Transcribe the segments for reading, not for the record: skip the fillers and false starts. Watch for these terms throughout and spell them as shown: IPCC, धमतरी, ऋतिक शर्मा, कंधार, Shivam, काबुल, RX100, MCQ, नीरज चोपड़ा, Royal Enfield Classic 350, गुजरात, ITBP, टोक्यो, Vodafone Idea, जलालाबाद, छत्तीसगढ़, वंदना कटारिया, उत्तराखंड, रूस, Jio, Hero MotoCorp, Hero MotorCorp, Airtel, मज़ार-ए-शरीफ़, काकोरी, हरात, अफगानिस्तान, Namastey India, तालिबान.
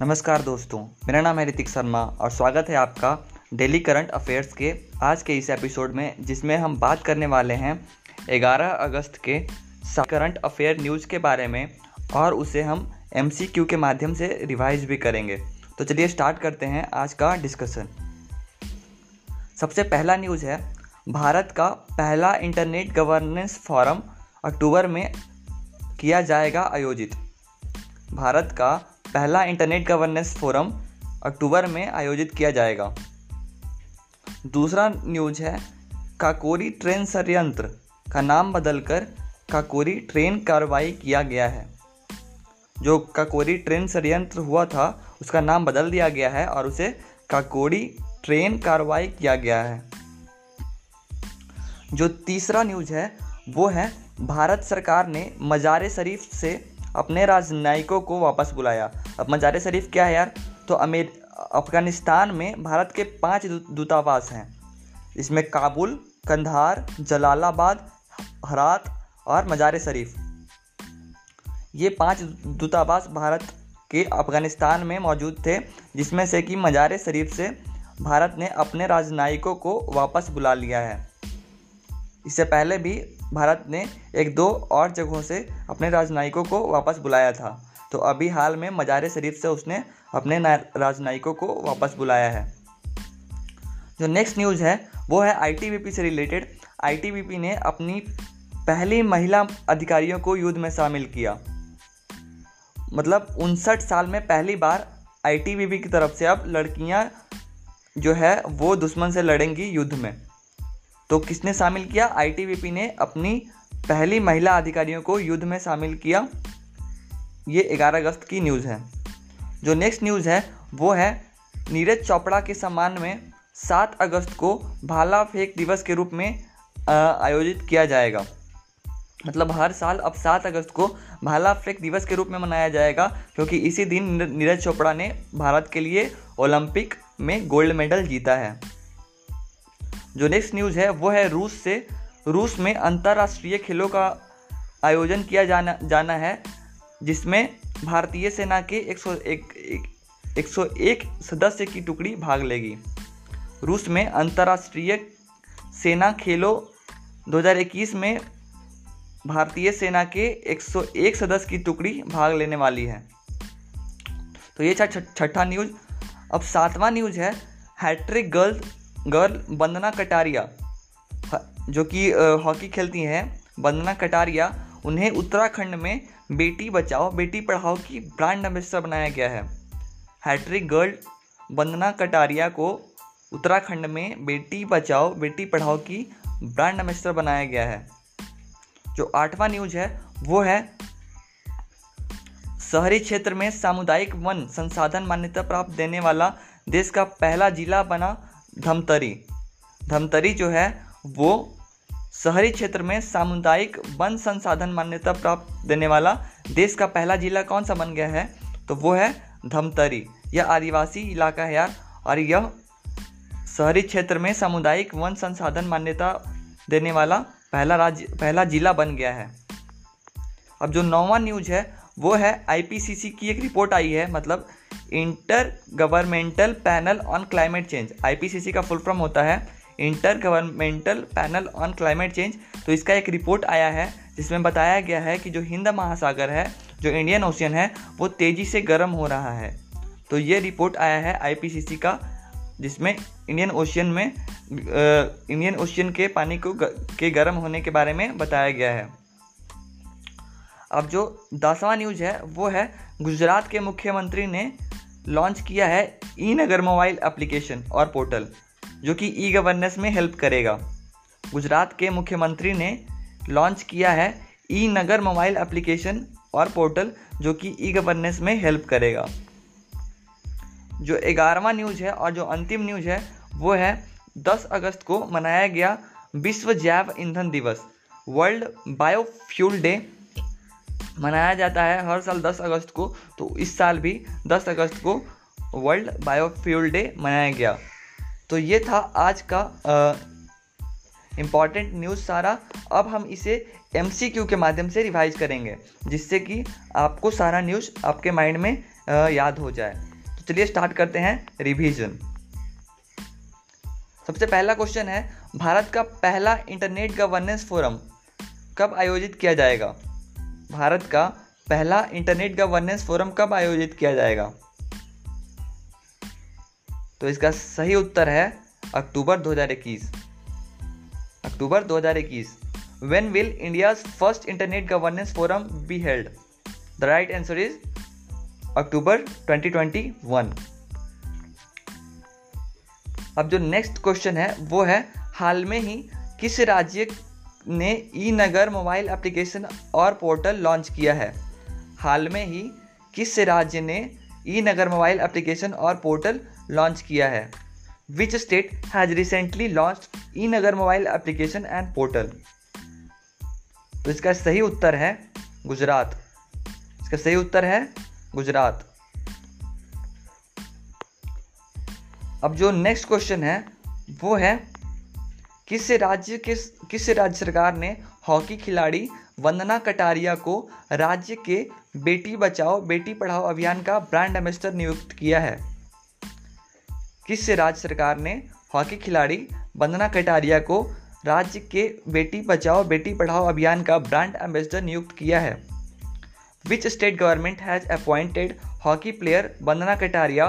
नमस्कार दोस्तों, मेरा नाम है ऋतिक शर्मा और स्वागत है आपका डेली करंट अफेयर्स के आज के इस एपिसोड में, जिसमें हम बात करने वाले हैं 11 अगस्त के करंट अफेयर न्यूज़ के बारे में और उसे हम MCQ के माध्यम से रिवाइज भी करेंगे। तो चलिए स्टार्ट करते हैं आज का डिस्कशन। सबसे पहला न्यूज़ है भारत का पहला इंटरनेट गवर्नेंस फोरम अक्टूबर में किया जाएगा आयोजित। भारत का पहला इंटरनेट गवर्नेंस फोरम अक्टूबर में आयोजित किया जाएगा। दूसरा न्यूज़ है काकोरी ट्रेन षड्यंत्र का नाम बदलकर काकोरी ट्रेन कार्रवाई किया गया है। जो काकोरी ट्रेन षड्यंत्र हुआ था उसका नाम बदल दिया गया है और उसे काकोरी ट्रेन कार्रवाई किया गया है। जो तीसरा न्यूज़ है वो है भारत सरकार ने मज़ार-ए-शरीफ़ से अपने राजनयिकों को वापस बुलाया। अब मज़ार-ए-शरीफ़ क्या है यार? तो अफगानिस्तान में भारत के 5 दूतावास हैं, इसमें काबुल, कंधार, जलालाबाद, हरात और मज़ार-ए-शरीफ़। ये 5 दूतावास भारत के अफगानिस्तान में मौजूद थे, जिसमें से कि मज़ार-ए-शरीफ़ से भारत ने अपने राजनयिकों को वापस बुला लिया है। इससे पहले भी भारत ने 1-2 और जगहों से अपने राजनयिकों को वापस बुलाया था, तो अभी हाल में मज़ार-ए-शरीफ़ से उसने अपने राजनयिकों को वापस बुलाया है। जो नेक्स्ट न्यूज़ है वो है ITBP से रिलेटेड। ITBP ने अपनी पहली महिला अधिकारियों को युद्ध में शामिल किया, मतलब 59 साल में पहली बार ITBP की तरफ से अब लड़कियाँ जो है वो दुश्मन से लड़ेंगी युद्ध में। तो किसने शामिल किया? ITBP ने अपनी पहली महिला अधिकारियों को युद्ध में शामिल किया। ये 11 अगस्त की न्यूज़ है। जो नेक्स्ट न्यूज़ है वो है नीरज चोपड़ा के सम्मान में 7 अगस्त को भाला फेंक दिवस के रूप में आयोजित किया जाएगा। मतलब हर साल अब 7 अगस्त को भाला फेंक दिवस के रूप में मनाया जाएगा, क्योंकि इसी दिन नीरज चोपड़ा ने भारत के लिए ओलंपिक में गोल्ड मेडल जीता है। जो नेक्स्ट न्यूज़ है वो है रूस में अंतर्राष्ट्रीय खेलों का आयोजन किया जाना है, जिसमें भारतीय सेना के 101 सदस्य की टुकड़ी भाग लेगी। रूस में अंतर्राष्ट्रीय सेना खेलों 2021 में भारतीय सेना के 101 सदस्य की टुकड़ी भाग लेने वाली है। तो ये छठा न्यूज़। अब 7वां न्यूज़ है हैट्रिक गर्ल वंदना कटारिया, जो कि हॉकी खेलती हैं। वंदना कटारिया उन्हें उत्तराखंड में बेटी बचाओ बेटी पढ़ाओ की ब्रांड एम्बेसडर बनाया गया है। हैट्रिक गर्ल वंदना कटारिया को उत्तराखंड में बेटी बचाओ बेटी पढ़ाओ की ब्रांड एम्बेसडर बनाया गया है। जो 8वां न्यूज़ है वो है शहरी क्षेत्र में सामुदायिक वन संसाधन मान्यता प्राप्त देने वाला देश का पहला जिला बना धमतरी। धमतरी जो है वो शहरी क्षेत्र में सामुदायिक वन संसाधन मान्यता प्राप्त देने वाला देश का पहला जिला कौन सा बन गया है? तो वो है धमतरी। यह आदिवासी इलाका है यार, और यह शहरी क्षेत्र में सामुदायिक वन संसाधन मान्यता देने वाला पहला जिला बन गया है। अब जो 9वां न्यूज़ है वो है IPCC की एक रिपोर्ट आई है, मतलब inter governmental panel on climate change. IPCC का फुल फॉर्म होता है inter governmental panel on climate change. तो इसका एक रिपोर्ट आया है जिसमें बताया गया है कि जो हिंद महासागर है, जो इंडियन ओशियन है, वो तेज़ी से गर्म हो रहा है। तो ये रिपोर्ट आया है IPCC का, जिसमें इंडियन ओशियन के पानी को के गर्म होने के बारे में बताया गया है। अब जो 10वां न्यूज़ है वो है गुजरात के मुख्यमंत्री ने लॉन्च किया है ई-नगर मोबाइल एप्लीकेशन और पोर्टल, जो कि ई-गवर्नेंस में हेल्प करेगा। गुजरात के मुख्यमंत्री ने लॉन्च किया है ई-नगर मोबाइल एप्लीकेशन और पोर्टल, जो कि ई-गवर्नेंस में हेल्प करेगा। जो 11वां न्यूज़ है और जो अंतिम न्यूज़ है वो है 10 अगस्त को मनाया गया विश्व जैव ईंधन दिवस। वर्ल्ड बायोफ्यूल डे मनाया जाता है हर साल 10 अगस्त को, तो इस साल भी 10 अगस्त को वर्ल्ड बायोफ्यूल डे मनाया गया। तो ये था आज का इम्पॉर्टेंट न्यूज़ सारा। अब हम इसे MCQ के माध्यम से रिवाइज करेंगे, जिससे कि आपको सारा न्यूज़ आपके माइंड में याद हो जाए। तो चलिए स्टार्ट करते हैं रिवीजन। सबसे पहला क्वेश्चन है, भारत का पहला इंटरनेट गवर्नेंस फोरम कब आयोजित किया जाएगा? भारत का पहला इंटरनेट गवर्नेंस फोरम कब आयोजित किया जाएगा? तो इसका सही उत्तर है अक्टूबर 2021। अक्टूबर 2021। When will India's first internet governance forum be held? The right answer is October 2021। अब जो नेक्स्ट क्वेश्चन है वो है, हाल में ही किस राज्य ने ई नगर मोबाइल एप्लीकेशन और पोर्टल लॉन्च किया है? हाल में ही किस राज्य ने ई नगर मोबाइल एप्लीकेशन और पोर्टल लॉन्च किया है? Which state has recently launched e-Nagar mobile application and portal? तो इसका सही उत्तर है गुजरात। इसका सही उत्तर है गुजरात। अब जो नेक्स्ट क्वेश्चन है वो है, किस राज्य सरकार ने हॉकी खिलाड़ी वंदना कटारिया को राज्य के बेटी बचाओ बेटी पढ़ाओ अभियान का ब्रांड एम्बेसडर नियुक्त किया है? किस राज्य सरकार ने हॉकी खिलाड़ी वंदना कटारिया को राज्य के बेटी बचाओ बेटी पढ़ाओ अभियान का ब्रांड एम्बेसडर नियुक्त किया है? Which state government has appointed hockey player वंदना कटारिया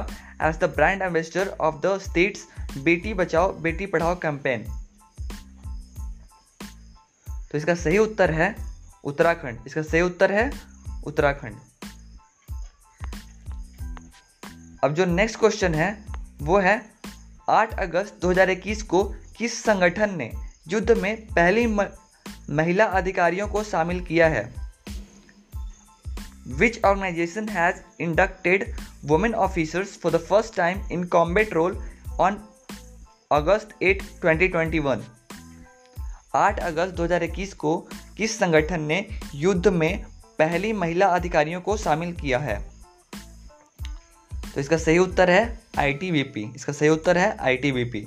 as the brand ambassador of the states Beti Bachao Beti Padhao campaign? तो इसका सही उत्तर है उत्तराखंड। इसका सही उत्तर है उत्तराखंड। अब जो नेक्स्ट क्वेश्चन है वो है, 8 अगस्त 2021 को किस संगठन ने युद्ध में पहली महिला अधिकारियों को शामिल किया है? Which organisation has inducted women officers for the first time in combat role on August 8, 2021? 8 अगस्त 2021 को किस संगठन ने युद्ध में पहली महिला अधिकारियों को शामिल किया है? तो इसका सही उत्तर है ITBP। इसका सही उत्तर है ITBP।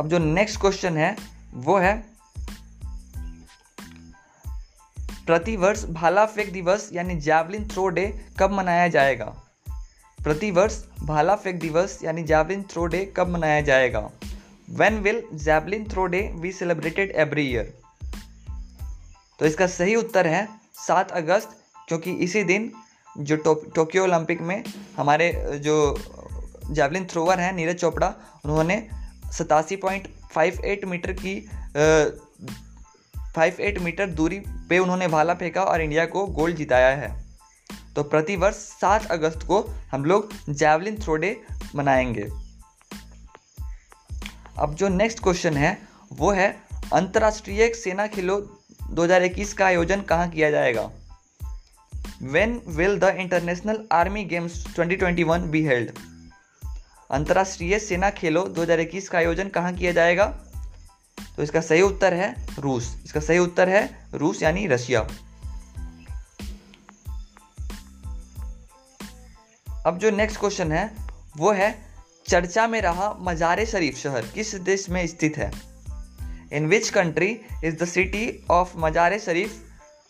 अब जो नेक्स्ट क्वेश्चन है वो है, प्रतिवर्ष भाला फेंक दिवस यानी जैवलिन थ्रो डे कब मनाया जाएगा? प्रतिवर्ष भाला फेंक दिवस यानी जैवलिन थ्रो डे कब मनाया जाएगा? When will javelin throw day be celebrated every year? तो इसका सही उत्तर है 7 अगस्त, क्योंकि इसी दिन जो टोक्यो ओलंपिक में हमारे जो जैवलिन थ्रोवर हैं नीरज चोपड़ा, उन्होंने 87.58 मीटर की 58 मीटर दूरी पे उन्होंने भाला फेंका और इंडिया को गोल्ड जिताया है। तो प्रतिवर्ष 7 अगस्त को हम लोग जैवलिन थ्रो डे मनाएंगे। अब जो नेक्स्ट क्वेश्चन है वो है, अंतर्राष्ट्रीय सेना खिलो 2021 का आयोजन कहाँ किया जाएगा? When will the International Army Games 2021 be held? अंतर्राष्ट्रीय सेना खेलो 2021 का आयोजन कहाँ किया जाएगा? तो इसका सही उत्तर है रूस। इसका सही उत्तर है रूस यानी रशिया। अब जो नेक्स्ट क्वेश्चन है वो है, चर्चा में रहा मज़ार-ए-शरीफ़ शहर किस देश में स्थित है? In which country is the city of मज़ार-ए-शरीफ़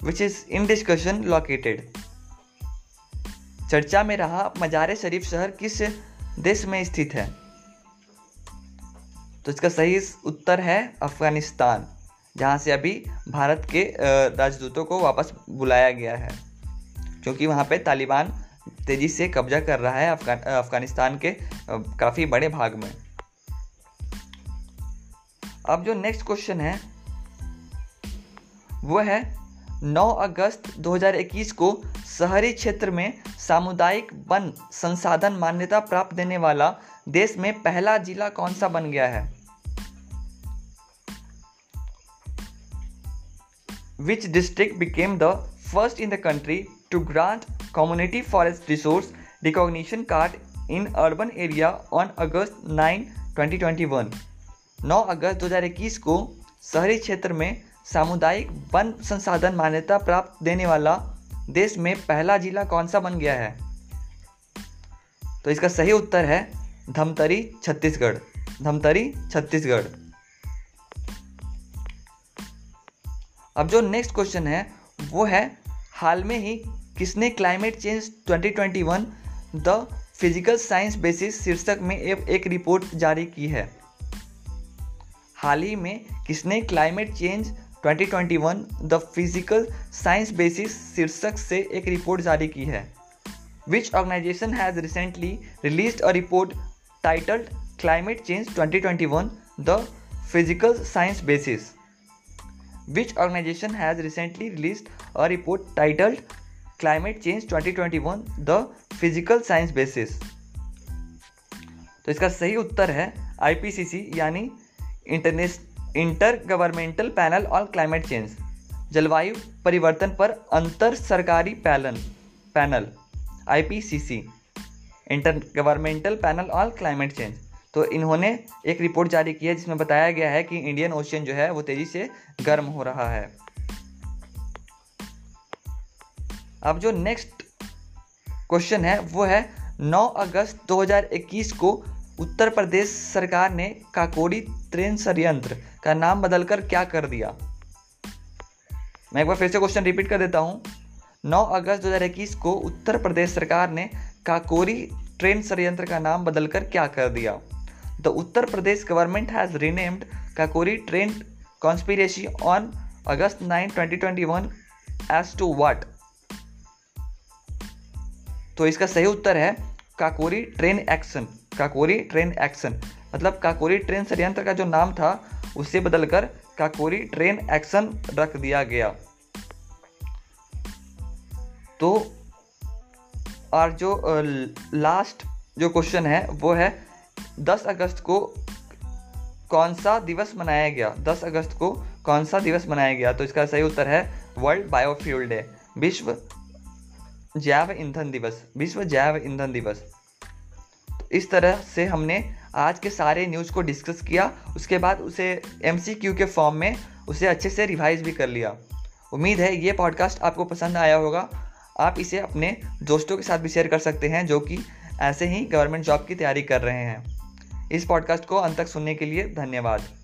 which is in discussion located? चर्चा में रहा मज़ार-ए-शरीफ़ शहर किस देश में स्थित है? तो इसका सही उत्तर है अफगानिस्तान, जहाँ से अभी भारत के राजदूतों को वापस बुलाया गया है, क्योंकि वहाँ पे तालिबान तेजी से कब्जा कर रहा है अफगानिस्तान के काफ़ी बड़े भाग में। अब जो नेक्स्ट क्वेश्चन है वो है, 9 अगस्त 2021 को शहरी क्षेत्र में सामुदायिक वन संसाधन मान्यता प्राप्त देने वाला देश में पहला जिला कौन सा बन गया है? Which district became the first in the country to grant community forest resource recognition card in urban area on August 9, 2021? 9 अगस्त 2021 को शहरी क्षेत्र में सामुदायिक वन संसाधन मान्यता प्राप्त देने वाला देश में पहला जिला कौन सा बन गया है? तो इसका सही उत्तर है धमतरी, छत्तीसगढ़। धमतरी, छत्तीसगढ़। अब जो नेक्स्ट क्वेश्चन है वो है, हाल में ही किसने climate change 2021 the physical science basis शीर्षक में एक रिपोर्ट जारी की है। हाल ही में किसने climate change 2021 the physical science basis शीर्षक से एक रिपोर्ट जारी की है। Which organisation has recently released a report titled climate change 2021 the physical science basis. Which organisation has recently released a report titled climate change 2021 the physical science basis. तो इसका सही उत्तर है IPCC यानी inter governmental panel on climate change, जलवायु परिवर्तन पर अंतर सरकारी panel IPCC inter governmental panel on climate change. तो इन्होंने एक रिपोर्ट जारी की है जिसमें बताया गया है कि इंडियन ओशियन जो है वो तेजी से गर्म हो रहा है। अब जो नेक्स्ट क्वेश्चन है वो है 9 अगस्त 2021 को उत्तर प्रदेश सरकार ने काकोरी ट्रेन षड्यंत्र का नाम बदलकर क्या कर दिया। मैं एक बार फिर से क्वेश्चन रिपीट कर देता हूँ। 9 अगस्त 2021 को उत्तर प्रदेश सरकार ने काकोरी ट्रेन षड्यंत्र का नाम बदलकर क्या कर दिया। The Uttar Pradesh government has renamed काकोरी train conspiracy on August 9, 2021 as to what. तो इसका सही उत्तर है काकोरी train action. काकोरी train action मतलब काकोरी ट्रेन षड्यंत्र का जो नाम था उसे बदलकर काकोरी ट्रेन एक्शन रख दिया गया। तो और जो लास्ट जो क्वेश्चन है वो है 10 अगस्त को कौन सा दिवस मनाया गया। 10 अगस्त को कौन सा दिवस मनाया गया। तो इसका सही उत्तर है वर्ल्ड बायोफ्यूल डे, विश्व जैव ईंधन दिवस, विश्व जैव ईंधन दिवस। इस तरह से हमने आज के सारे न्यूज़ को डिस्कस किया, उसके बाद उसे MCQ के फॉर्म में उसे अच्छे से रिवाइज भी कर लिया। उम्मीद है ये पॉडकास्ट आपको पसंद आया होगा। आप इसे अपने दोस्तों के साथ भी शेयर कर सकते हैं जो कि ऐसे ही गवर्नमेंट जॉब की तैयारी कर रहे हैं। इस पॉडकास्ट को अंत तक सुनने के लिए धन्यवाद।